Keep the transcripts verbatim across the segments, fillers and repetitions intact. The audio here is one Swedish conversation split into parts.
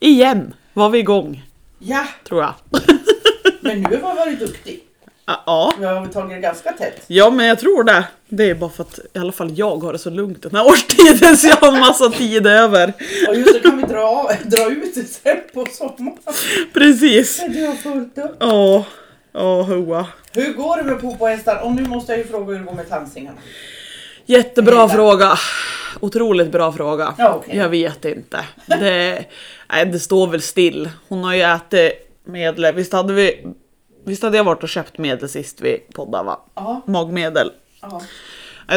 igen var vi igång. Ja. Tror jag. Men nu har jag varit duktig. Ja. Jag har tagit det ganska tätt. Ja, men jag tror det. Det är bara för att i alla fall jag har det så lugnt den här årstiden så jag har en massa tid över. Ja, just det, kan vi dra, dra ut det sen på sommaren. Precis. Du har fullt upp. Ja, ja, hoa. Hur går det med popo-hästar? Och nu måste jag ju fråga hur det går med tansingarna. Jättebra fråga. Otroligt bra fråga. Ja, okay. Jag vet inte. Det, nej, det står väl still. Hon har ju ätit medel. Visst hade vi... Visst hade jag varit och köpt medel sist vi poddade, va? Aha. Magmedel. Aha.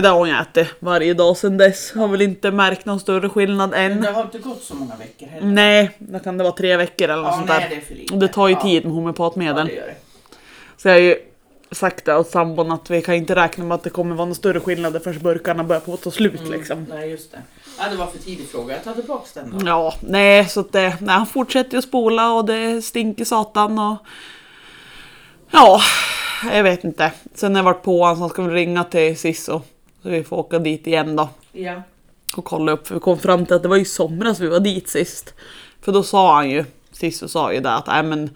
Det har hon ätit varje dag sedan dess. Har väl inte märkt någon större skillnad än. Men det har inte gått så många veckor heller. Nej, då kan det vara tre veckor eller något ja, sånt nej, där. Det är för lite. Och det tar ju tid med homeopatmedel. Ja, det gör det. Så jag har ju sagt det åt sambon att vi kan inte räkna med att det kommer vara någon större skillnad förrän burkarna börjar på att ta slut. Mm, liksom. Nej, just det. Ja, det var för tidig fråga. Jag tar tillbaka den då. Ja, nej, så att det, nej, han fortsätter att spola och det stinker satan och... Ja, jag vet inte. Sen har jag varit på han som ska vi ringa till Sisso. Så vi får åka dit igen då. Ja. Och kolla upp. För vi kom fram till att det var ju somras vi var dit sist. För då sa han ju, Sisso sa ju där att nej men,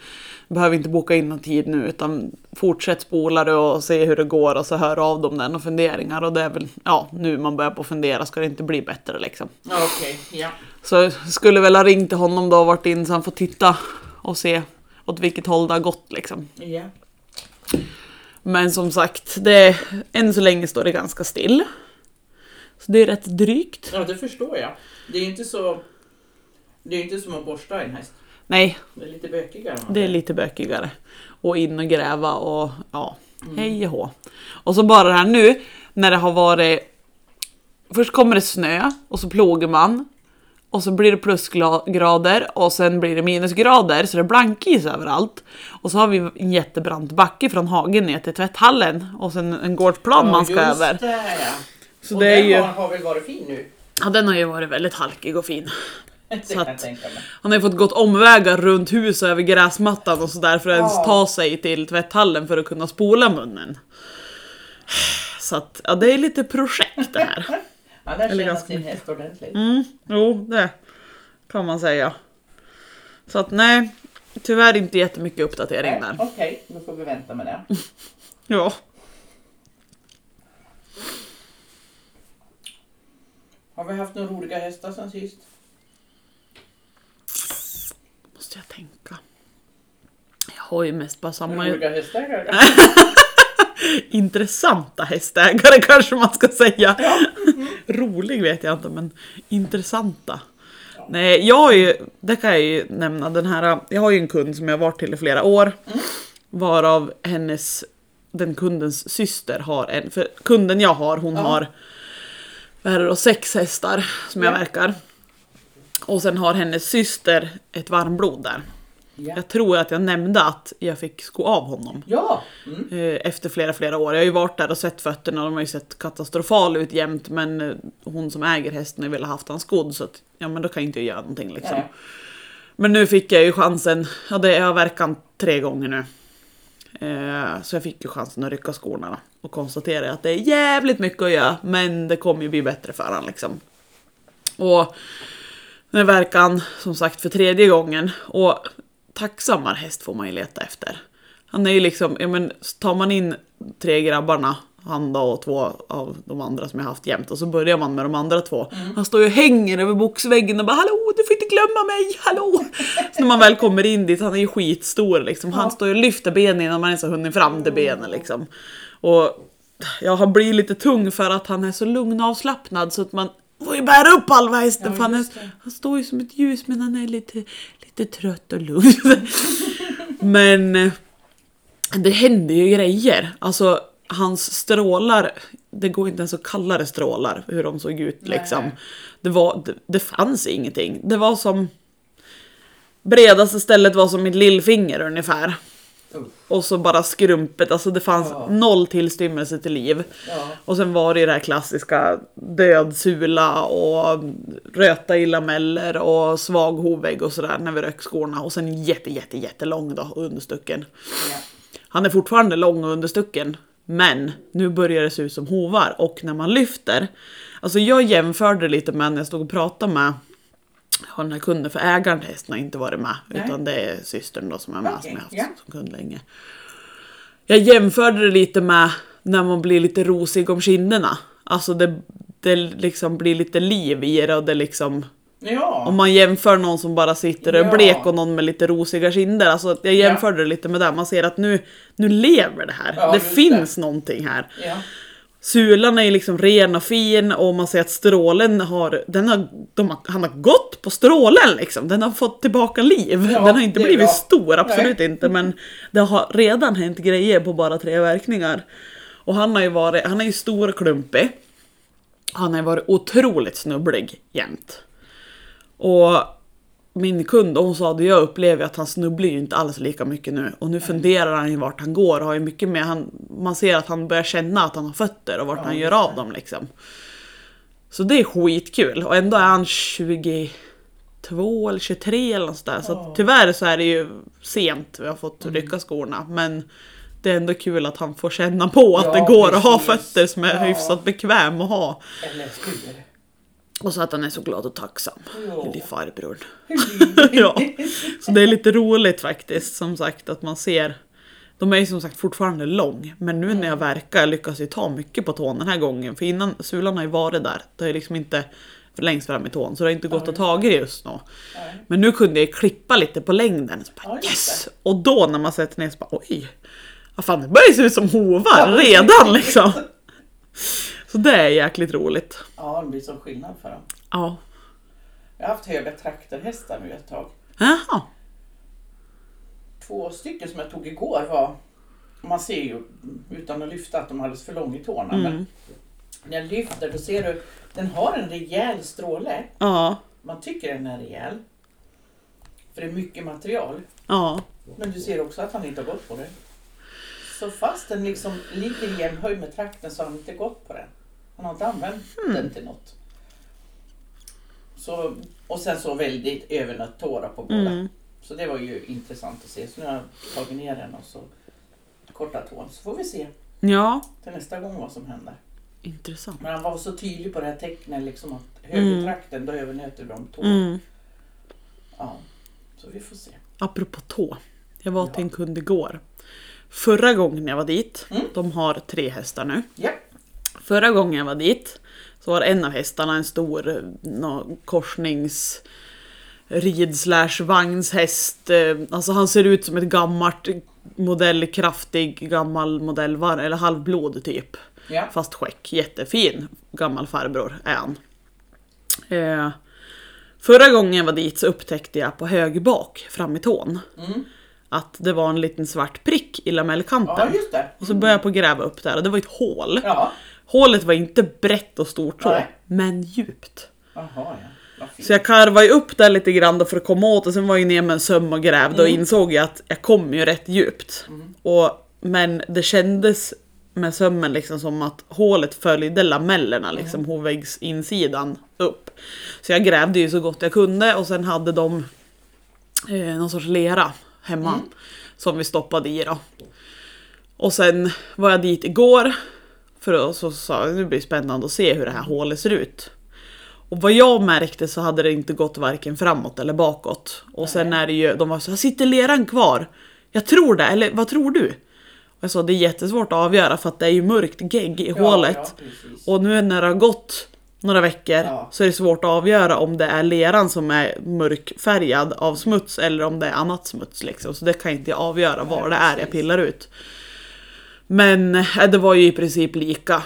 behöver inte boka in någon tid nu. Utan fortsätt spola det och se hur det går. Och så hör av dem den och funderingar. Och det är väl, ja, nu man börjar på att fundera. Ska det inte bli bättre liksom. Ja, okej, okay. Ja. Så skulle väl ha ringt till honom då och varit in så han får titta och se åt vilket håll det har gått liksom. Ja. Men som sagt, det, än så länge står det ganska still. Så det är rätt drygt. Ja, det förstår jag. Det är inte så, det är inte som att borsta en häst. Nej. Det är lite bökigare. Det är lite bökigare. Och in och gräva och ja, mm. hej och Och så bara det här nu, när det har varit... Först kommer det snö och så plågar man. Och så blir det plusgrader och sen blir det minusgrader så det är blankis överallt. Och så har vi en jättebrant backe från hagen ner till tvätthallen och sen en gårdsplan oh, man ska just över. Det, ja. Så och det den är ju... har, har väl varit fin nu? Ja, den har ju varit väldigt halkig och fin. Så att han har ju fått gått omvägar runt hus över gräsmattan och så där för att oh. ens ta sig till tvätthallen för att kunna spola munnen. Så att, ja, det är lite projekt det här. Ja, där känner sin häst ordentligt. Mm, jo, det kan man säga. Så att nej, tyvärr inte jättemycket uppdatering där. Okej, okay, då får vi vänta med det. Ja. Har vi haft några roliga hästar sen sist? Måste jag tänka. Jag har ju mest bara samma... Roliga hästar? Intressanta hästägare kanske man ska säga. Ja. Mm. Rolig vet jag inte, men intressanta. Ja. Nej, jag har ju, det kan jag ju nämna, den här, jag har ju en kund som jag har varit till i flera år. Mm. Varav hennes, den kundens syster har en, för kunden jag har, hon ja. har vad är det då, sex hästar som ja. jag verkar. Och sen har hennes syster ett varmblod där. Ja. Jag tror att jag nämnde att jag fick sko av honom. Ja. Mm. Efter flera, flera år. Jag har ju varit där och sett fötterna. De har ju sett katastrofal ut jämt. Men hon som äger hästen har velat haft hans skod. Så att, ja, men då kan jag inte göra någonting liksom. Ja. Men nu fick jag ju chansen. Ja, det har verkat tre gånger nu. Eh, så jag fick ju chansen att rycka skorna. Och konstatera att det är jävligt mycket att göra. Men det kommer ju bli bättre för han liksom. Och nu verkar han som sagt för tredje gången. Och... tacksammare häst får man ju leta efter. Han är ju liksom, ja men tar man in tre grabbarna, han då och två av de andra som jag haft jämt, och så börjar man med de andra två. Mm. Han står ju och hänger över boxväggen och bara, hallå, du får inte glömma mig, hallå. Så när man väl kommer in dit, han är ju skitstor liksom. Han ja. står ju och lyfter benen innan man ens har hunnit fram till benen liksom. Och ja, han blir lite tung för att han är så lugn och avslappnad så att man får ju bära upp halva hästen. Ja, han, är, han står ju som ett ljus, men han är lite... lite trött och lugn. Men det händer ju grejer. Alltså hans strålar, det går inte ens att kalla det strålar hur de såg ut liksom. Det var det, det fanns ingenting. Det var som bredaste stället var som mitt lillfinger ungefär. Uh. Och så bara skrumpet, alltså det fanns ja. noll tillstymmelse till liv. Ja. Och sen var det ju det här klassiska dödsula och röta i lameller och svag hovvägg och sådär när vi rök skorna. Och sen jätte, jätte, jättelång då, understucken. Ja. Han är fortfarande lång och understucken, men nu börjar det se ut som hovar. Och när man lyfter, alltså jag jämförde lite med när jag stod och pratade med har den här kunden, för ägaren till hästen har inte varit med. Nej. Utan det är systern då som är med, okay, som jag haft yeah. som kund länge. Jag jämförde det lite med när man blir lite rosig om kinderna. Alltså det, det liksom blir lite liv i det, och det liksom... Ja. Om man jämför någon som bara sitter och är ja. blek och någon med lite rosiga kinder. Alltså jag jämförde ja. det lite med det. Man ser att nu, nu lever det här. Ja, det finns det. någonting här. Ja. Sulan är liksom ren och fin, och man ser att strålen har, den har, de har han har gått på strålen liksom. Den har fått tillbaka liv. Ja, den har inte blivit bra. stor, absolut Nej. inte. Men det har redan hänt grejer på bara tre verkningar. Och han har ju varit, han är ju stor och klumpig. Han har varit otroligt snubblig jämt. Och min kund, hon sa att jag upplever att han snubblar ju inte alls lika mycket nu. Och nu funderar han ju vart han går, och har ju mycket mer. Han, man ser att han börjar känna att han har fötter och vart ja, han gör av dem liksom. Så det är skitkul. Och ändå är han tjugotvå eller tjugotre eller något sådär. Så oh. tyvärr så är det ju sent vi har fått rycka skorna. Men det är ändå kul att han får känna på att ja, det går precis. att ha fötter som är ja. hyfsat bekväm att ha. Eller skor. Och så att han är så glad och tacksam. Oh. Lille farbror. Ja. Så det är lite roligt faktiskt. Som sagt att man ser. De är ju som sagt fortfarande lång. Men nu när jag verkar jag lyckas ju ta mycket på tån den här gången. För innan sulan har ju varit där. Det är liksom inte längst fram i tån. Så det har inte gått att ta i just nu. Men nu kunde jag klippa lite på längden. Så bara, yes! Och då när man sätter ner så bara oj. Vad fan, det börjar se ut som hovar redan liksom. Så det är jäkligt roligt. Ja, det blir så skillnad för dem. Ja. Jag har haft höga traktorhästar nu ett tag. Jaha. Två stycken som jag tog igår var... Man ser ju utan att lyfta att de är alldeles för lång i tårna. Mm. Men när jag lyfter då ser du... Den har en rejäl stråle. Ja. Man tycker den är rejäl. För det är mycket material. Ja. Men du ser också att han inte har gått på det. Så fast den liksom ligger i en höj med trakten så har han inte gått på den. Han har inte använt hmm. den till något. Så, och sen så väldigt övernött tårar på båda. Mm. Så det var ju intressant att se. Så nu har jag tagit ner den och så kortat tån. Så får vi se ja. till nästa gång vad som händer. Intressant. Men han var så tydlig på det här tecknet liksom att höj med trakten, då övernöter de tår. Mm. Ja, så vi får se. Apropå tå. Jag var ja. till en kund igår. Förra gången jag var dit, mm. de har tre hästar nu. Yeah. Förra gången jag var dit så var en av hästarna en stor no, korsnings rid-slash-vagnshäst. Alltså han ser ut som ett gammalt modell, kraftig gammal modell, eller halvblod typ. Yeah. Fast skäck, jättefin gammal farbror är han. Eh, förra gången jag var dit så upptäckte jag på höger bak, fram i tån. Mm. Att det var en liten svart prick i lamellkanten. Ja, just det. Mm. Och så började jag på gräva upp där. Och det var ett hål. Ja. Hålet var inte brett och stort så. Nej. Men djupt. Aha, ja. Så jag karvade upp där lite grann för att komma åt. Och sen var jag ner med en söm och grävde. Mm. Och insåg jag att jag kom ju rätt djupt. Mm. Och, men det kändes med sömmen liksom som att hålet följde lamellerna. Liksom mm. hovvägsinsidan upp. Så jag grävde ju så gott jag kunde. Och sen hade de eh, någon sorts lera hemma, mm. som vi stoppade i då. Och sen var jag dit igår för att så sa nu blir det spännande att se hur det här hålet ser ut. Och vad jag märkte så hade det inte gått varken framåt eller bakåt. Och Nej. sen är det ju, de var så här, sitter leran kvar? Jag tror det, eller vad tror du? Och jag sa, det är jättesvårt att avgöra för att det är ju mörkt gegg i ja, hålet. Ja, och nu när det har gått några veckor ja. så är det svårt att avgöra om det är leran som är mörkfärgad av smuts eller om det är annat smuts liksom. Så det kan inte jag avgöra Nej, vad det är jag pillar ut. Men det var ju i princip lika.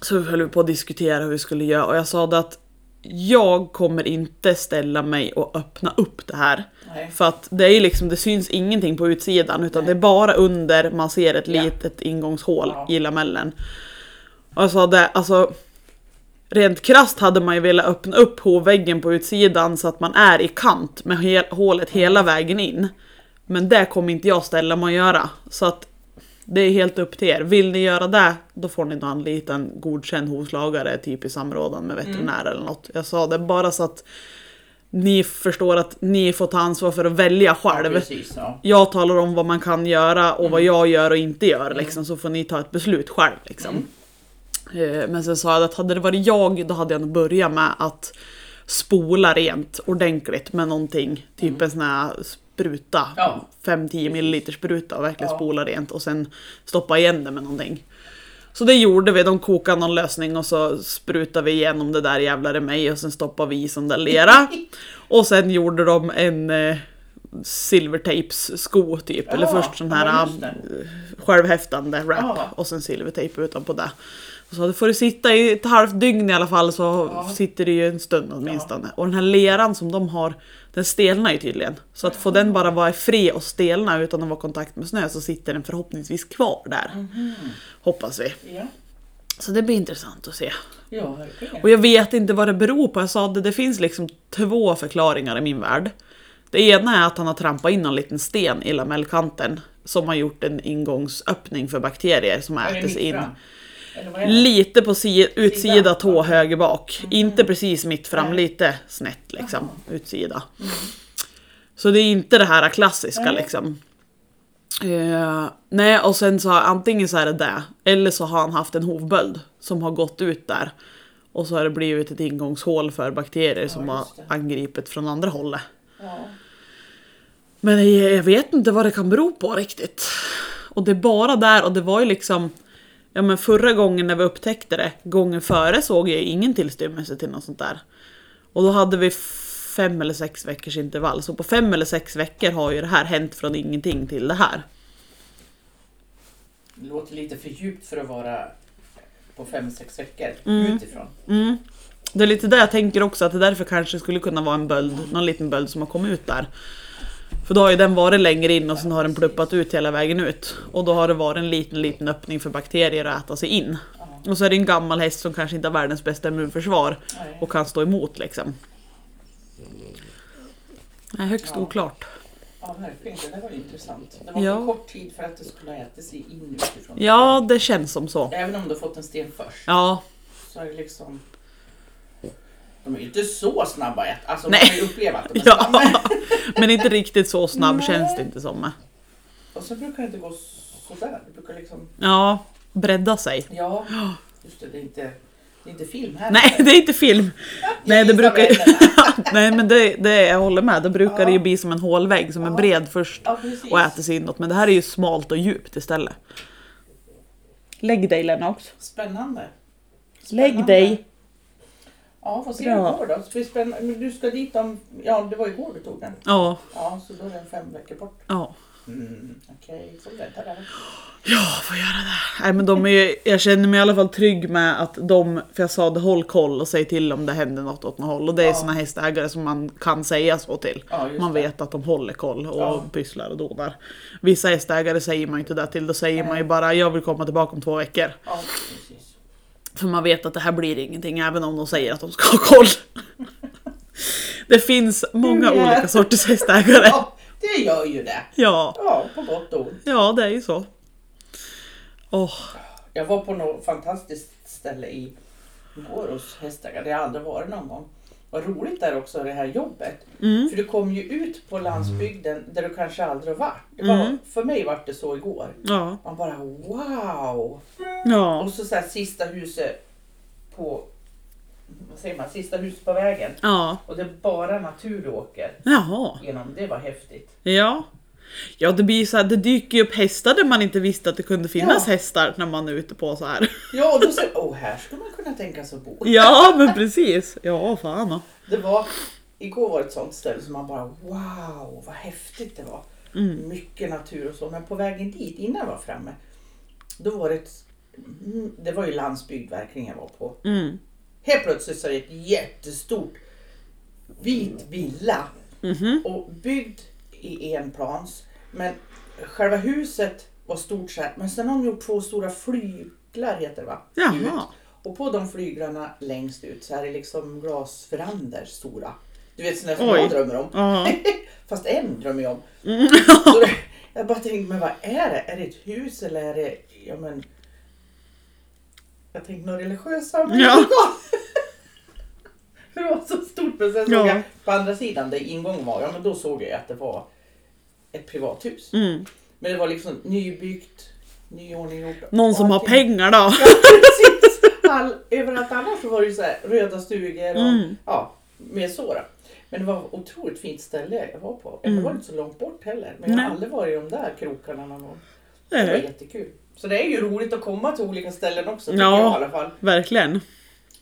Så vi höll på att diskutera hur vi skulle göra. Och jag sa det att jag kommer inte ställa mig och öppna upp det här. Nej. För att det är liksom, det syns ingenting på utsidan utan Nej. det är bara under man ser ett ja. litet ingångshål ja. i lamellen. Och jag sa det, alltså... Rent krasst hade man ju velat öppna upp hovväggen på utsidan så att man är i kant med he- hålet hela vägen in. Men det kommer inte jag ställa mig att göra. Så att det är helt upp till er. Vill ni göra det, då får ni någon liten godkänd hovslagare typ i samrådan med veterinär mm. eller något. Jag sa det bara så att ni förstår att ni får ta ansvar för att välja själv. Ja, precis, ja. Jag talar om vad man kan göra och mm. vad jag gör och inte gör. Liksom, så får ni ta ett beslut själv liksom. Mm. Men sen sa jag att hade det varit jag, då hade jag nog börjat med att spola rent ordentligt med någonting, typ mm. en sån här spruta, ja. fem till tio milliliter spruta och verkligen ja. spola rent och sen stoppa igen det med någonting. Så det gjorde vi, de kokade någon lösning och så sprutade vi igenom det där jävla mig och sen stoppade vi i sån där lera. Och sen gjorde de en eh, silvertapes-sko typ, ja, eller först sån här ja, självhäftande wrap ja. och sen silvertape utanpå det. Och så får du sitta i ett halvt dygn i alla fall, så ja. sitter det ju en stund åtminstone. Ja. Och den här leran som de har, den stelnar ju tydligen. Så att få den bara vara i fred och stelna utan att vara i kontakt med snö, så sitter den förhoppningsvis kvar där. Mm-hmm. Hoppas vi. Ja. Så det blir intressant att se. Ja, och jag vet inte vad det beror på. Jag sa att det, det finns liksom två förklaringar i min värld. Det ena är att han har trampat in en liten sten i lamellkanten som har gjort en ingångsöppning för bakterier som äter sig in. Lite på si- utsida tå höger bak. Mm. Inte precis mitt fram, lite snett liksom, utsida. Mm. Så det är inte det här klassiska mm. liksom. Uh, nej, och sen så har, antingen så är det där, eller så har han haft en hovböld som har gått ut där. Och så har det blivit ett ingångshål för bakterier ja, som har angripit från andra hållet. Ja. Men jag, jag vet inte vad det kan bero på riktigt. Och det är bara där, och det var ju liksom... Ja, men förra gången när vi upptäckte det, gången före, såg jag ingen tillstymmelse till något sånt där. Och då hade vi fem eller sex veckors intervall. Så på fem eller sex veckor har ju det här hänt från ingenting till det här. Det låter lite för djupt för att vara på fem, sex veckor mm. utifrån. Mm. Det är lite där jag tänker också, att det därför kanske skulle kunna vara en böld, någon liten böld som har kommit ut där. För då har ju den varit längre in och sen har den pluppat ut hela vägen ut. Och då har det varit en liten, liten öppning för bakterier att äta sig in. Och så är det en gammal häst som kanske inte har världens bästa immunförsvar och kan stå emot liksom. Det är högst oklart. Ja, verkligen. Det var intressant. Det var en ja. kort tid för att det skulle äta sig in utifrån. Ja, det känns som så. Även om du har fått en sten först. Ja. Så är det liksom... De är ju inte så snabba, alltså man har ju upplevt att de är ja, snabba. Men inte riktigt så snabb nej. Känns det inte som. Och så brukar det inte gå sådär, det brukar liksom... Ja, bredda sig. Ja, just det, det är inte, det är inte film här. Nej, eller? Det är inte film. Nej, det brukar... nej, men det, det jag håller med, det brukar ja. det ju bli som en hålvägg, som ja. är bred först ja, och äter sig inåt. Men det här är ju smalt och djupt istället. Lägg dig, Lennox. Spännande. Spännande. Lägg dig. Ja, får se hur går då. Du ska dit om... Ja, det var igår du tog den. Ja. Ja, så då är den fem veckor bort. Ja. Mm. Okej, okay, så vänta där. Ja, får göra det. Nej, men de är ju, jag känner mig i alla fall trygg med att de... För jag sa det, håll koll och säg till om det händer något åt något håll. Och det är ja. såna hästägare som man kan säga så till. Ja, man vet det. Att de håller koll och ja. pysslar och donar. Vissa hästägare säger man inte där till. Då säger Nej. man ju bara, jag vill komma tillbaka om två veckor. Ja, precis. För man vet att det här blir ingenting, även om de säger att de ska ha koll. Det finns många mm, olika sorters hästägare. Ja, det gör ju det. Ja. Ja, på gott ord. Ja, det är ju så. Oh. Jag var på något fantastiskt ställe i går hos hästägare. Det har aldrig varit någon gång. Vad roligt där också, det här jobbet. Mm. För du kom ju ut på landsbygden där du kanske aldrig var. Det var mm. För mig var det så igår. Ja. Man bara, wow! Ja. Och så, så här, sista huset på, vad säger man, sista huset på vägen. Ja. Och det är bara natur du åker Jaha. genom. Det var häftigt. Ja. Ja, det blir så här, det dyker ju upp hästar där man inte visste att det kunde finnas ja. hästar när man är ute på så här. Ja, och då säger åh, oh, här skulle man kunna tänka sig att bo. Ja, men precis. Ja, fan. Det var, igår var ett sånt ställe som man bara, wow, vad häftigt det var. Mm. Mycket natur och så, men på vägen dit, innan jag var framme, då var det ett, det var ju landsbygd verkligen jag var på. Mm. Helt plötsligt så är det ett jättestort vit villa mm-hmm. och byggd i en plans. Men själva huset var stort så här. Men sen har de gjort två stora flyglar heter det va? Jaha. Ut. Och på de flyglarna längst ut så här är liksom glasföränder stora. Du vet sådana som jag drömmer om. Uh-huh. Fast en drömmer jag om. Mm. Så det, jag bara tänkte, men vad är det? Är det ett hus eller är det, ja men jag tänkte någon religiös samling. Ja. Det var så stort, men sen såg ja. jag på andra sidan där ingången var, ja men då såg jag att det var ett privathus. Mm. Men det var liksom nybyggt, nyordninggjort. Någon som har pengar då. Ja, precis. All, överallt annars var det ju så här röda stugor och mm. ja, mer så då. Men det var ett otroligt fint ställe jag var på. Mm. Jag var inte så långt bort heller. Men jag har Nej. aldrig varit i de där krokarna någon gång. Det var jättekul. Så det är ju roligt att komma till olika ställen också. Ja, jag, i alla fall. Verkligen.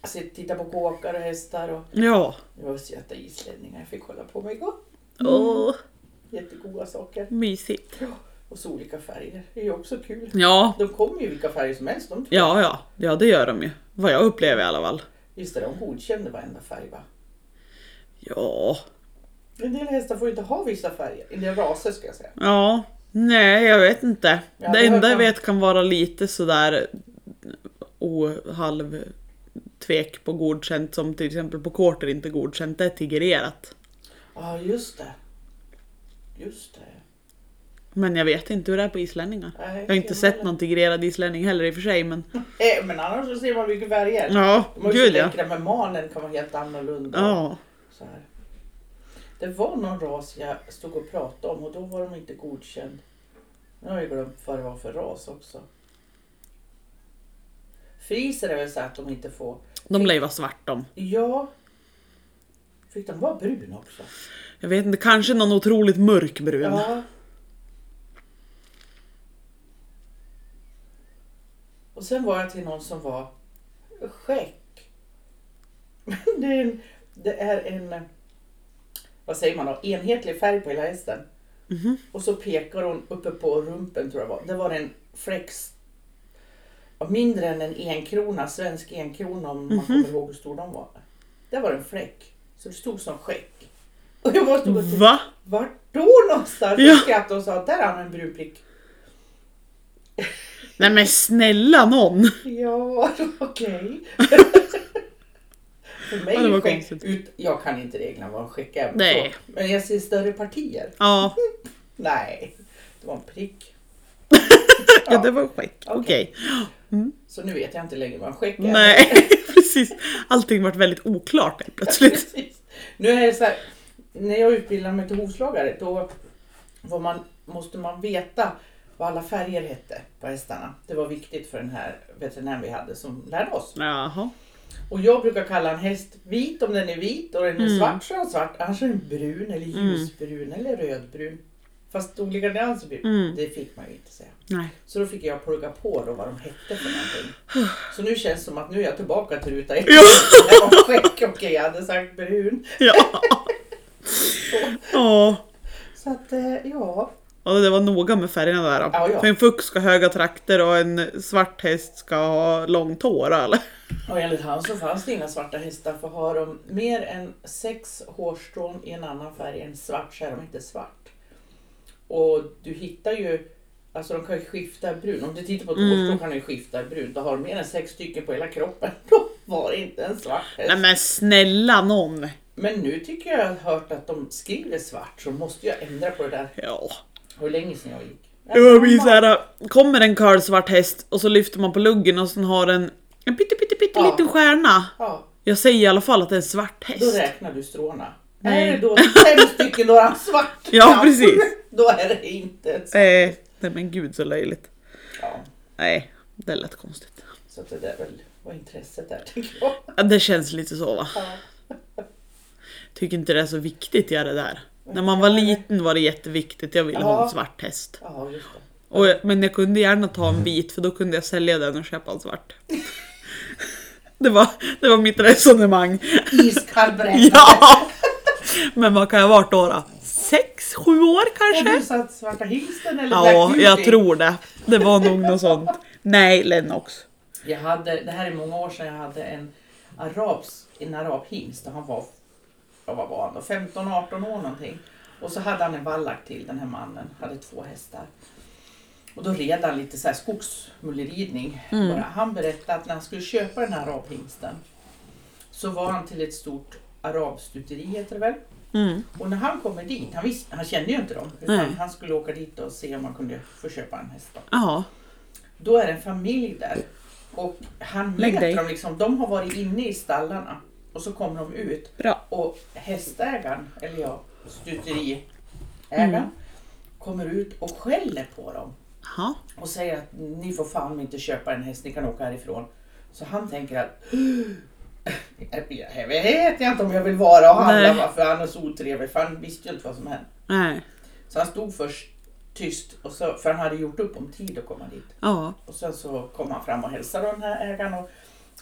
Alltså, titta på kåkar och hästar. Och... Ja. Det var söta islänningar jag fick hålla på mig igår. Mm. Oh. Jättegoda saker. Mysigt. Ja. Och så olika färger. Det är ju också kul. Ja. De kommer ju vilka färger som helst. De ja, ja. ja, det gör de ju. Vad jag upplever i alla fall. Just det, de godkände varenda färg, va? Ja. En del hästar får inte ha vissa färger. En del raser, ska jag säga. Ja. Nej, jag vet inte. Ja, det enda jag vet kan vara lite sådär oh, halv tvek på godkänt, som till exempel på korter inte godkänt, det är tigrerat. Ja, just det. Just det. Men jag vet inte hur det är på islänningar. Nej, jag har inte sett det. Någon tigrerad islänning heller i och för sig. Men, Nej, men annars så ser man vilka färger. Ja, gud ja. Det med manen kan vara helt annorlunda. Ja. Så här. Det var någon ras jag stod och pratade om och då var de inte godkänd. Nu har jag glömt vad det var för ras också. Friser är väl så att de inte får... De blev vara svart om. Ja. Fick de vara brun också? Jag vet inte, kanske någon otroligt mörkbrun. Ja. Och sen var jag till någon som var skäck. Det är en... Det är en vad säger man då? Enhetlig färg på hela hästen. Mm-hmm. Och så pekar hon uppe på rumpen, tror jag var. Det var en flex av mindre än en enkrona, svensk enkrona, om mm-hmm. man kommer ihåg hur stor de var. Det var en fläck. Så det stod som skäck. Och jag var stod och tänkte, Va? vart då någonstans? Ja. Jag skrattade och sa, där har han en brun prick. Nej men snälla någon. Ja, okej. Okay. För mig ja, det var skäck, ut, jag kan inte reglerna vad en skäck är. Nej. Så, men jag ser större partier. Ja. Nej, det var en prick. Ja, ja det var en skäck. Okej. Okay. Mm. Så nu vet jag inte längre vad en skäck är. Nej, precis. Allting varit väldigt oklart plötsligt. Ja, nu är det så här, när jag utbildade mig till hovslagare, då var man, måste man veta vad alla färger hette på hästarna. Det var viktigt för den här veterinären vi hade som lärde oss. Jaha. Och jag brukar kalla en häst vit om den är vit, och den är mm. svart så är den svart, annars är den brun eller ljusbrun mm. eller rödbrun. Fast olika nyanser, mm. det fick man ju inte säga. Nej. Så då fick jag plugga på då vad de hette för någonting. Så nu känns det som att nu är jag tillbaka till ruta ett. Ja. Jag var skäck, okej, jag hade sagt brun. Ja. så. Oh. så att, ja. Ja, det var noga med färgerna där då. Ja, ja. För en fuck ska höga trakter och en svart häst ska ha långt hår, eller? Och enligt han så fanns det inga svarta hästar, för har de mer än sex hårstrån i en annan färg än svart så är de inte svart. Och du hittar ju, alltså de kan ju skifta brun. Om du tittar på ett mm. hårstrån kan du skifta brun. Då har de mer än sex stycken på hela kroppen. Då var det inte en svart häst. Nej men snälla någon. Men nu tycker jag, jag har hört att de skriver svart, så måste jag ändra på det där. Ja. Hur länge sedan jag gick? Jag blir så här, kommer en karlsvart häst och så lyfter man på luggen och sen har en en pytte, pytte, pytte ja. liten stjärna. Ja. Jag säger i alla fall att det är en svart häst. Då räknar du stråna. Nej. Är det då fem stycken då är han svart? Ja, precis. Då är det inte ett svart. Eh, nej, men gud så löjligt. Ja. Nej, det lät konstigt. Så det där väl vad intresset är, tycker jag. Ja, det känns lite så, va? Ja. Tycker inte det är så viktigt, jag det där. När man var liten var det jätteviktigt. Jag ville Aha. ha en svart häst. Aha, just det. Och jag, men jag kunde gärna ta en bit, för då kunde jag sälja den och köpa en svart. Det var, det var mitt resonemang. Iskallbrännare. Ja. Men vad kan jag vara då då? Sex, sju år kanske? Har du satt svarta hingsten eller black beauty? Ja, jag tror det. Det var nog något sånt. Nej, Lennox. Jag hade, det här är många år sedan, jag hade en arabs, en arab hingst. Han var vad var han då? femton arton år någonting. Och så hade han en vallack till, den här mannen. Hade två hästar. Och då red han lite så här skogsmulleridning. Mm. Han berättade att när han skulle köpa den här arabhingsten så var han till ett stort arabstuteri, heter det väl. Mm. Och när han kommer dit, han, visste, han kände ju inte dem. Utan Nej. han skulle åka dit och se om man kunde få köpa en häst. Aha. Då är det en familj där. Och han möter dem liksom. De har varit inne i stallarna. Och så kommer de ut. Bra. Och hästägaren, eller jag, stutteriägaren, mm. kommer ut och skäller på dem. Aha. Och säger att ni får fan inte köpa en häst, ni kan åka härifrån. Så han tänker att Jag vet inte om jag vill vara och handla. Nej. För han är så otrevlig, för han visste ju inte vad som hände. Nej. Så han stod först tyst, och så, för han hade gjort upp om tid att komma dit. Ja. Och sen så kom han fram och hälsade den här ägaren, och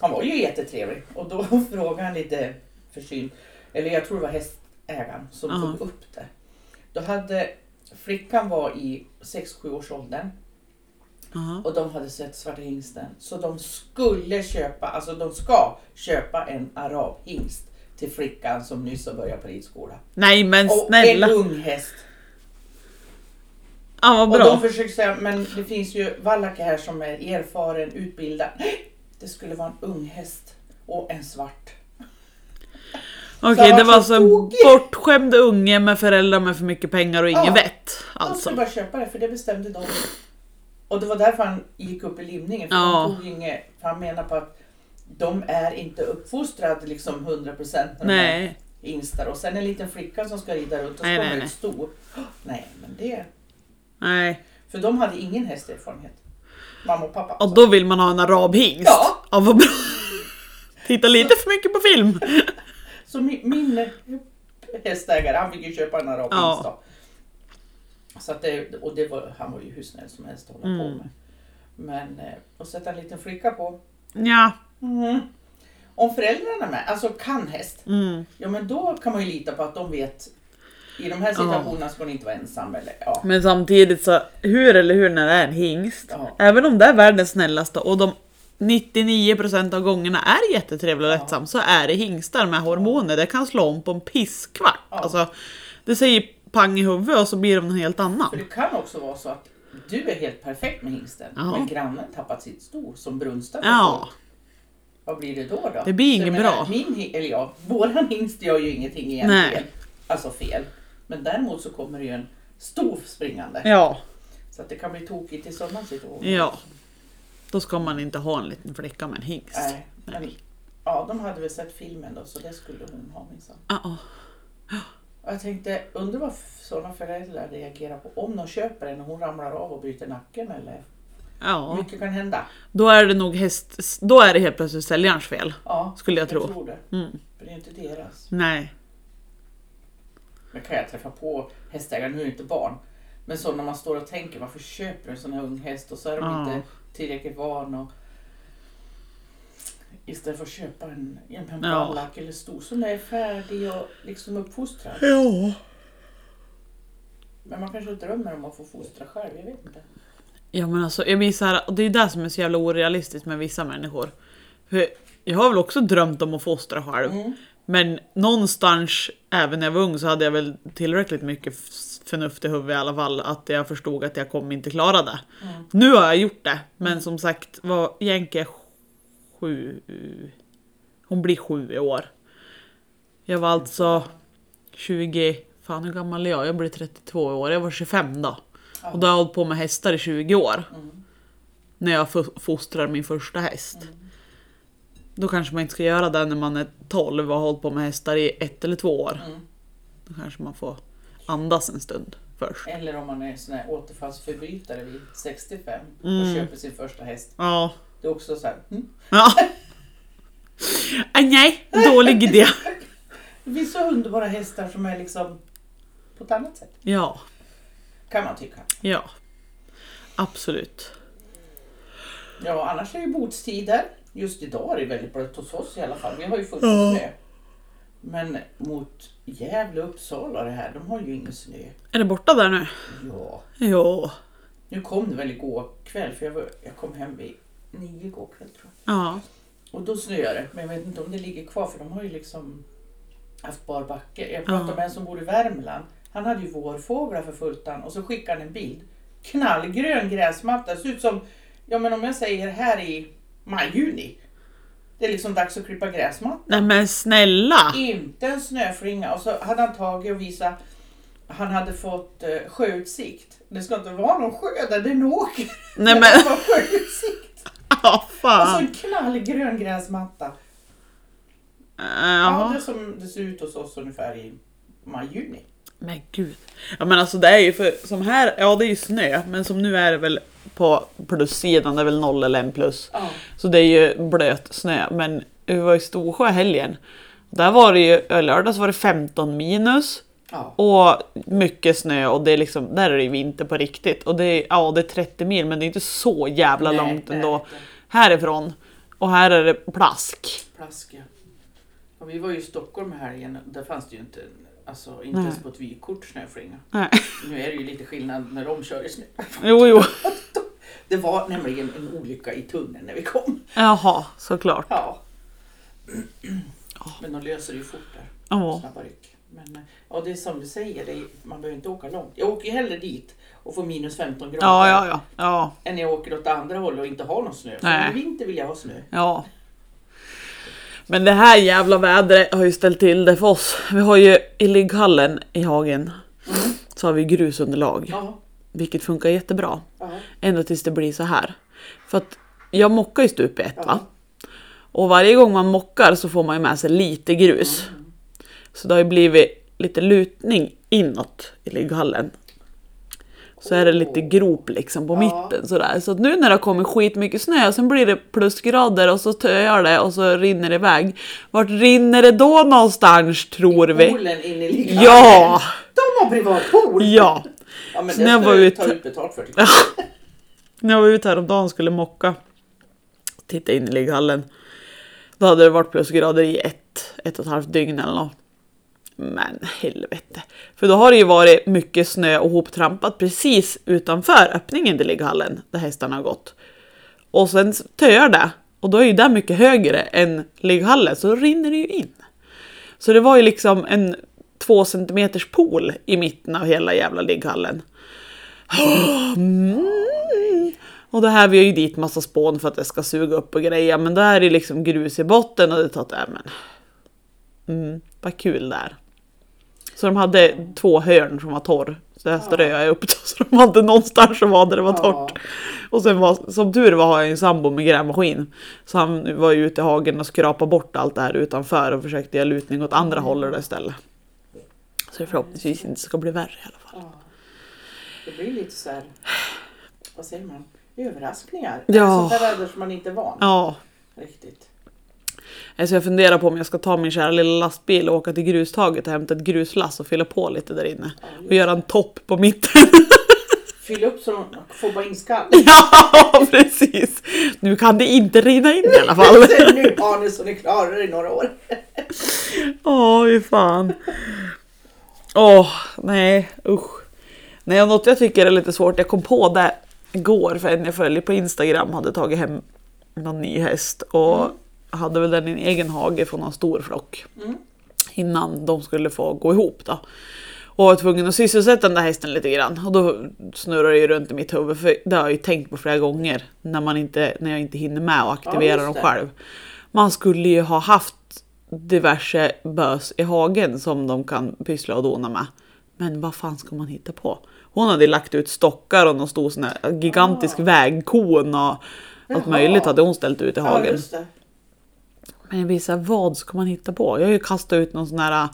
han var ju jättetrevlig. Och då frågade han lite försynt, eller jag tror det var hästägaren som ja. tog upp det. Då hade flickan var i sex sju års åldern. Uh-huh. Och de hade sett svarta hingsten, så de skulle köpa, alltså de ska köpa en arabhingst till flickan som nyss har börjat på ridskola. Nej men och snälla. Och en ung häst. Ja, vad bra. Och de försöker säga, men det finns ju vallacker här som är erfaren, utbildad. Det skulle vara en ung häst och en svart. Okej, okay, det var så en bortskämd unge med föräldrar med för mycket pengar och ingen ja, vett. Alltså. De skulle bara köpa det, för det bestämde de. Och det var därför han gick upp i limningen. För ja. han, tog inget, för han menar på att de är inte uppfostrade liksom hundra procent när de är instar. Och sen en liten flicka som ska rida runt och nej, nej, nej. Stor. Oh, nej, men det... Nej. För de hade ingen hästerfarenhet. Mamma och pappa. Och så. Då vill man ha en arabhingst. Ja. Ja, vad bra. Titta lite så... för mycket på film. Så min, min hästägare, han fick ju köpa en arabhingst ja. då. Så att det, och det var, han var ju hur snäll som helst att hålla mm. på med. Men, och sätta en liten flicka på. Ja. Mm. Om föräldrarna med, alltså kan häst. Mm. Ja, men då kan man ju lita på att de vet. I de här situationerna ja. ska man inte vara ensam. Eller, ja. Men samtidigt så, hur eller hur när det är en hingst. Ja. Även om det är världens snällaste och de nittionio procent av gångerna är jättetrevliga och ja. rättsam. Så är det hingstar med hormoner. Det kan slå om på en pisskvart. Ja. Alltså, det säger pang i huvudet och så blir de något helt annat. För det kan också vara så att du är helt perfekt med hingsten, ja. men grannen tappat sitt stor som brunstar. Ja. Vad blir det då då? Det blir inget bra. Min, eller ja, våran hingst gör ju ingenting egentligen. Nej. Alltså fel. Men däremot så kommer det ju en stor springande. Ja. Så att det kan bli tokigt i sådana situationer. Ja. Då ska man inte ha en liten flicka med en hingst. Nej. Nej. Men, ja, de hade väl sett filmen då, så det skulle hon ha minsann. Ja. Ja. Jag tänkte, undrar vad sådana föräldrar reagerar på om de köper den och hon ramlar av och bryter nacken eller ja. mycket kan hända. Då är det nog häst, då är det helt plötsligt säljarens fel, ja, skulle jag, jag tro. tror det. Mm. För det är inte deras. Nej. Men kan jag träffa på hästägaren, nu är inte barn. Men så när man står och tänker, varför köper en sån här ung häst och så är de ja. inte tillräckligt van och... Istället för att köpa en, en ballack ja. eller stor som är färdig och liksom uppfostrad. Ja. Men man kanske drömmer om att få fostra själv, jag vet inte. Ja men alltså, jag menar så här, och det är det som är så jävla orealistiskt med vissa människor. För jag har väl också drömt om att fostra själv. Mm. Men någonstans, även när jag var ung så hade jag väl tillräckligt mycket förnuft i huvudet i alla fall. Att jag förstod att jag kommer inte klara det. Mm. Nu har jag gjort det, men som sagt, vad Jänke sju. Hon blir sju i år. Jag var alltså tjugo, fan hur gammal är jag? Jag blir trettiotvå år, jag var tjugofem då. Ja. Och då har jag hållit på med hästar i tjugo år. Mm. När jag fostrar min första häst. Mm. Då kanske man inte ska göra det när man är tolv och har hållit på med hästar i ett eller två år. Mm. Då kanske man får andas en stund först. Eller om man är sån här återfallsförbrytare vid sextiofem mm. och köper sin första häst. Ja. Det är också så här. Mm. Ja. Ah, nej, dålig idé. Det finns så underbara hästar som är liksom på ett annat sätt. Ja. Kan man tycka. Ja, absolut. Ja, annars är ju botstider. Just idag är det väldigt bra hos oss i alla fall. Vi har ju funnits ja. snö. Men mot Gävle och Uppsala det här, de har ju ingen snö. Är det borta där nu? Ja. Ja. Nu kom det väl igår kväll, för jag, var, jag kom hem vid nio igår kväll tror jag. Ja. Och då snöar det. Men jag vet inte om det ligger kvar, för de har ju liksom haft barbacke. Jag pratade ja. med en som bor i Värmland. Han hade ju vårfåglar för fultan. Och så skickade han en bild. Knallgrön gräsmatta. Det ser ut som, ja men om jag säger här i maj, juni. Det är liksom dags att klippa gräsmatta. Nej men snälla. Inte en snöfringa. Och så hade han tagit och visat. Han hade fått sjöutsikt. Det ska inte vara någon sjö där den åker. Nej men. Det var sjöutsikt. Oh, fan. Och så en knallgrön gräsmatta. Uh, ja, det som det ser ut hos oss ungefär i maj, juni. Men gud. Ja men alltså det är ju för, som här, ja det är ju snö. Men som nu är det väl på plussidan, det är väl noll eller en plus. Oh. Så det är ju blöt snö. Men vi var i Storsjö helgen. Där var det ju, lördag så var det femton minus. Ja. Och mycket snö och det är liksom, där är det ju vinter på riktigt. Och det är, ja, det är trettio mil, men det är inte så jävla nej, långt ändå inte. Härifrån. Och här är det plask. Plask, ja. Och vi var ju i Stockholm helgen, där fanns det ju inte... Alltså inte nej. Ens på ett vykort snöflinga. Nej. Nu är det ju lite skillnad när de kör i snö. Jo, jo. Det var nämligen en olycka i tunneln när vi kom. Jaha, såklart. Ja. Men de löser det ju fort där. Oh. Snabba ryck. Men ja, det är som du säger, det är, man behöver inte åka långt. Jag åker ju hellre dit och får minus femton grader. Ja, ja, ja. ja. Än jag åker åt andra hållet och inte har någon snö. För i vinter vill jag ha snö. Ja. Men det här jävla vädret har ju ställt till det för oss. Vi har ju i ligghallen i hagen mm. så har vi grusunderlag. Uh-huh. Vilket funkar jättebra. Uh-huh. Ända tills det blir så här. För att jag mockar ju stup i ett uh-huh. va? Och varje gång man mockar så får man ju med sig lite grus. Uh-huh. Så det har ju blivit lite lutning inåt i ligghallen. Så är det lite grop liksom på ja. Mitten sådär. Så att nu när det kommer skitmycket snö, sen blir det plusgrader och så töjar det och så rinner det iväg. Vart rinner det då någonstans tror I vi? I poolen inne i ligghallen. Ja! De har privatpool! Ja! Ja men så det ska ut... ta ut betalt för det. När jag var ute häromdagen skulle mocka och titta in i ligghallen. Då hade det varit plusgrader i ett, ett och ett halvt dygn eller något. Men helvete. För då har det ju varit mycket snö och hoptrampat precis utanför öppningen till ligghallen där hästarna har gått. Och sen töar det. Och då är ju där mycket högre än ligghallen. Så rinner det ju in. Så det var ju liksom en två centimeters pool i mitten av hela jävla ligghallen. Mm. Och det här vi har ju dit massa spån för att det ska suga upp och grejer. Men där är det liksom grus i botten och det tar där men... Mm, vad kul där. Så de hade mm. två hörn som var torr. Så där ströade ja. Jag upp. Så de hade någonstans som var där det var torrt. Ja. Och sen var, som tur var har jag en sambo med grävmaskin. Så han var ju ute i hagen och skrapade bort allt det här utanför. Och försökte göra lutning åt andra mm. hållet istället. Så det förhoppningsvis inte ska bli värre i alla fall. Ja. Det blir lite så här, vad säger man? Överraskningar. Ja. Sånt där väder som man inte är van. Ja. Riktigt. Så jag funderar på om jag ska ta min kära lilla lastbil och åka till grustaget och hämta ett gruslass och fylla på lite där inne. Ja, och göra en topp på mitten. Fylla upp så de får bara in skall. Ja, precis. Nu kan det inte rinna in i alla fall. Nu har ni så ni klarar det i några år. Åh, oh, fan. Åh, oh, nej, usch. Nej, något jag tycker är lite svårt. Jag kom på det igår för en jag följer på Instagram hade tagit hem någon ny häst och... Mm. Hade väl den i en egen hage från en stor flock. Mm. Innan de skulle få gå ihop då. Och var tvungen att sysselsätta den där hästen lite grann. Och då snurrar det ju runt i mitt huvud. För det har jag ju tänkt på flera gånger. När, man inte, när jag inte hinner med och aktivera ja, dem själv. Man skulle ju ha haft diverse bös i hagen. Som de kan pyssla och dona med. Men vad fan ska man hitta på? Hon hade lagt ut stockar och någon stor sån här gigantisk ah. vägkon. Och allt Jaha. Möjligt hade hon ställt ut i hagen. Ja, just det. Men jag visar, vad ska man hitta på? Jag har ju kastat ut någon sån här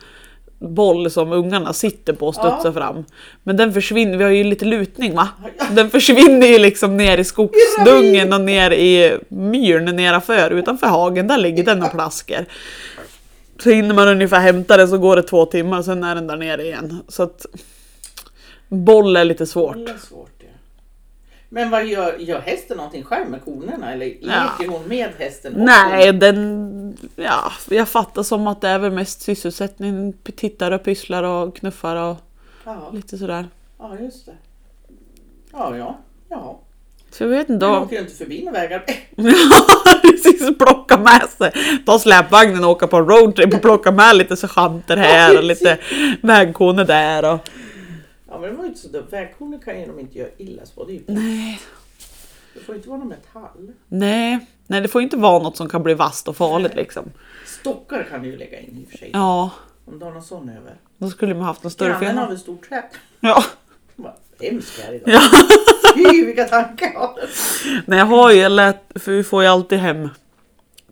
boll som ungarna sitter på och studsar ja. Fram. Men den försvinner, vi har ju lite lutning va? Den försvinner ju liksom ner i skogsdungen och ner i myren neraför utanför hagen. Där ligger den och plaskar. Så hinner man ungefär hämta den så går det två timmar och sen är den där nere igen. Så att boll är lite svårt. Men vad gör, gör hästen någonting själv med konerna? Eller leker ja. Hon med hästen? Nej, den... Ja, jag fattar som att det är väl mest sysselsättning. Tittar och pysslar och knuffar och ja. Lite sådär. Ja, just det. Ja, ja. ja. Så jag vet inte. Jag åker ju inte förbi med vägar. Precis, plocka med sig. Ta släpvagnen och åka på en roadtrip och plocka med lite sergeanter här och lite vägkoner där och... Ja, men det var ju inte så dumt. Vägkoner kan ju de inte göra illa så. Det, nej. Det får inte vara någon metall. Nej. Nej, det får inte vara något som kan bli vasst och farligt. Nej. Liksom. Stockar kan du ju lägga in i och för sig. Ja. Om du har någon sån över. Då skulle man haft någon större fel. Grannen har en stor träd. Ja. Hemska här idag. Ja. Fy, vilka tankar jag har. Nej, jag har ju lätt, för vi får ju alltid hem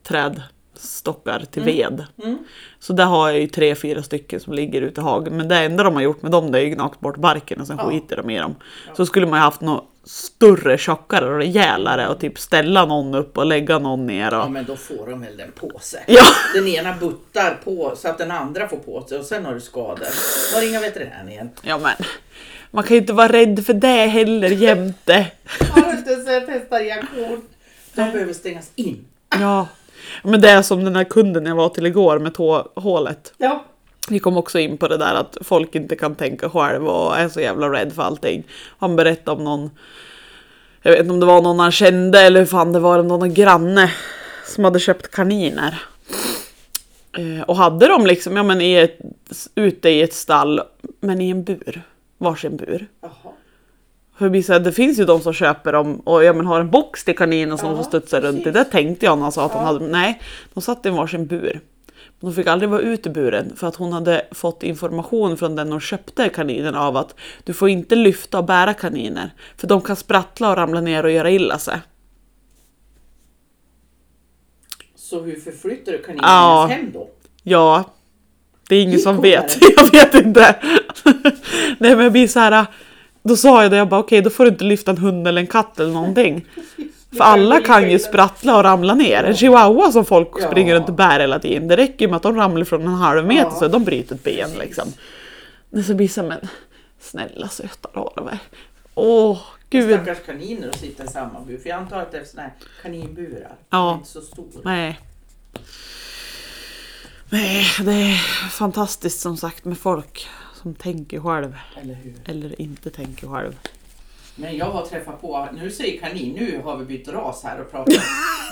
träd. Stockar till mm. ved. Mm. Så där har jag ju tre, fyra stycken som ligger ute i hagen. Men det enda de har gjort med dem, det är ju gnagt bort barken och sen ja. Skiter de i dem. Ja. Så skulle man ju haft något större, tjockare och rejälare och typ ställa någon upp och lägga någon ner och... Ja, men då får de väl den på sig. Ja. Den ena buttar på så att den andra får på sig och sen har du skador. Var inga veterinären igen. Ja, men man kan ju inte vara rädd för det heller jämte. Har du inte sett hästarjaktion? De behöver stängas in. Ja, men det är som den här kunden jag var till igår med tåhålet. Ja. Vi kom också in på det där att folk inte kan tänka själv och är så jävla rädd för allting. Han berättade om någon, jag vet inte om det var någon han kände eller hur fan det var, någon granne som hade köpt kaniner. Och hade dem liksom, ja men i ett, ute i ett stall, men i en bur, varsin bur. Jaha. För det finns ju de som köper dem och ja, men har en box till kaniner som ja, studsar runt. Det där tänkte jag när han sa att ja. han hade, nej, de satt i varsin bur. Hon fick aldrig vara ute i buren för att hon hade fått information från den hon köpte kaninen av att du får inte lyfta och bära kaniner för de kan sprattla och ramla ner och göra illa sig. Så hur förflyttar du kaninen ja. hem då? Ja, det är ingen som vet. Jag vet inte. Nej, men jag blir så här, då sa jag det, jag bara okej, okay, då får du inte lyfta en hund eller en katt eller någonting. För alla kan ju sprattla och ramla ner. En chihuahua som folk ja. springer runt och bär hela tiden. Det räcker med att de ramlar från en halv meter ja. så de bryter ett ben. Liksom. Men så blir det som en snälla söta larver. Åh, gud. Stackars kaniner och sitter i samma bur. För jag antar att det är sådana här kaninburar. Ja. Det är inte så stora. Nej. Nej, det är fantastiskt som sagt med folk som tänker själv. Eller hur? Eller inte tänker själv. Men jag har träffat på, nu säger kanin, nu har vi bytt ras här och pratat.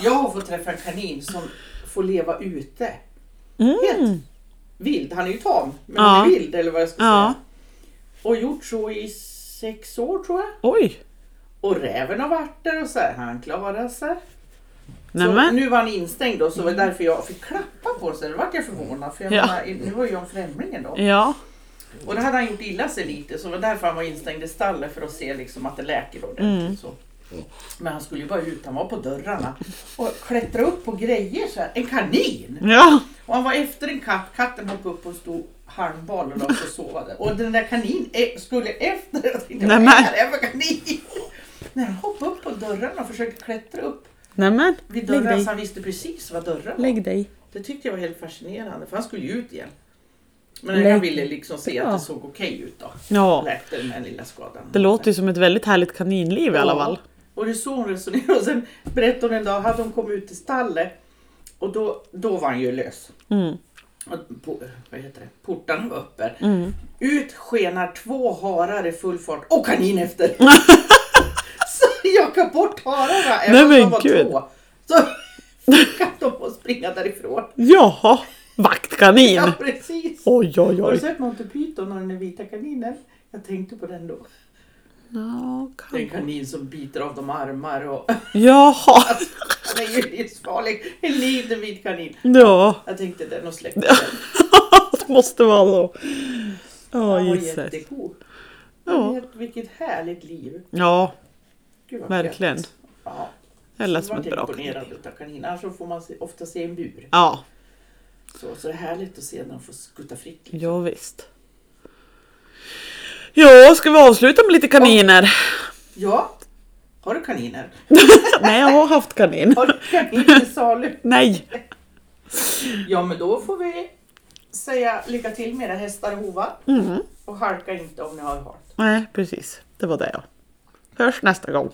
Jag har fått träffa en kanin som får leva ute. Mm. Helt vild, han är ju tam, men ja. han är vild eller vad jag ska säga. Ja. Och gjort så i sex år tror jag. Oj. Och räven har varit där och så här, han klarar sig. Nämen. Så nu var han instängd och så var det därför jag fick klappa på sig. Det var jag förvånad, för jag ja. menar, nu var ju jag en främlingen då. Ja. Och det hade han gjort illa sig lite, så det var därför han var instängd i stallet för att se liksom att det läker ordentligt. Mm. Så. Men han skulle ju bara ut, han var på dörrarna och klättra upp på grejer så här. En kanin! Ja. Och han var efter en katt, katten hoppade upp och stod halmbal och låg och sovade. Och den där kanin skulle efter, jag tänkte, vad är det för kanin? När han hoppade upp på dörrarna och försökte klättra upp. Nämen, vid dörren, så han visste precis vad dörren var. Lägg dig. Det tyckte jag var helt fascinerande, för han skulle ju ut igen. Men jag ville liksom se att det såg okej ut då. Ja. Lättare med den lilla skadan. Det låter ju som ett väldigt härligt kaninliv ja. i alla fall. Och det såg hon resonera. Och sen berättade hon en dag, hade hon kommit ut till stallet. Och då, då var han ju lös. Mm. Och på, vad heter det? Portarna var öppen. Mm. Ut skenar två harar i full fart. Och kanin efter. Så jag kan bort hararna. Även om de var gud. två. Så fick de på att springa därifrån. Jaha. Vaktkanin. Ja, precis. Oj, oj, oj. Har du sett Monty Python och den vita kaninen? Jag tänkte på den då. No, kan... Det är en kanin som biter av de armar. Och... Jaha. Alltså, den är ju livsfarlig. En liten vit kanin. Ja. Jag tänkte den och släckte ja. den. Det måste vara så. Oh, han var jättegod. Ja. Vet, vilket härligt liv. Ja, verkligen. Gött. Ja. Det lät som ett bra kanin. Kaniner så får man se, ofta se en bur. Ja. Så, så det är härligt att se när de får skutta fritt. Liksom. Ja, visst. Ja, ska vi avsluta med lite kaniner? Ja. Har du kaniner? Nej, jag har haft kanin. Har du kaniner till salu? Nej. Ja, men då får vi säga lycka till med era hästar och hovar. Mm. Och harka inte om ni har hart. Nej, precis. Det var det jag. Hörs nästa gång.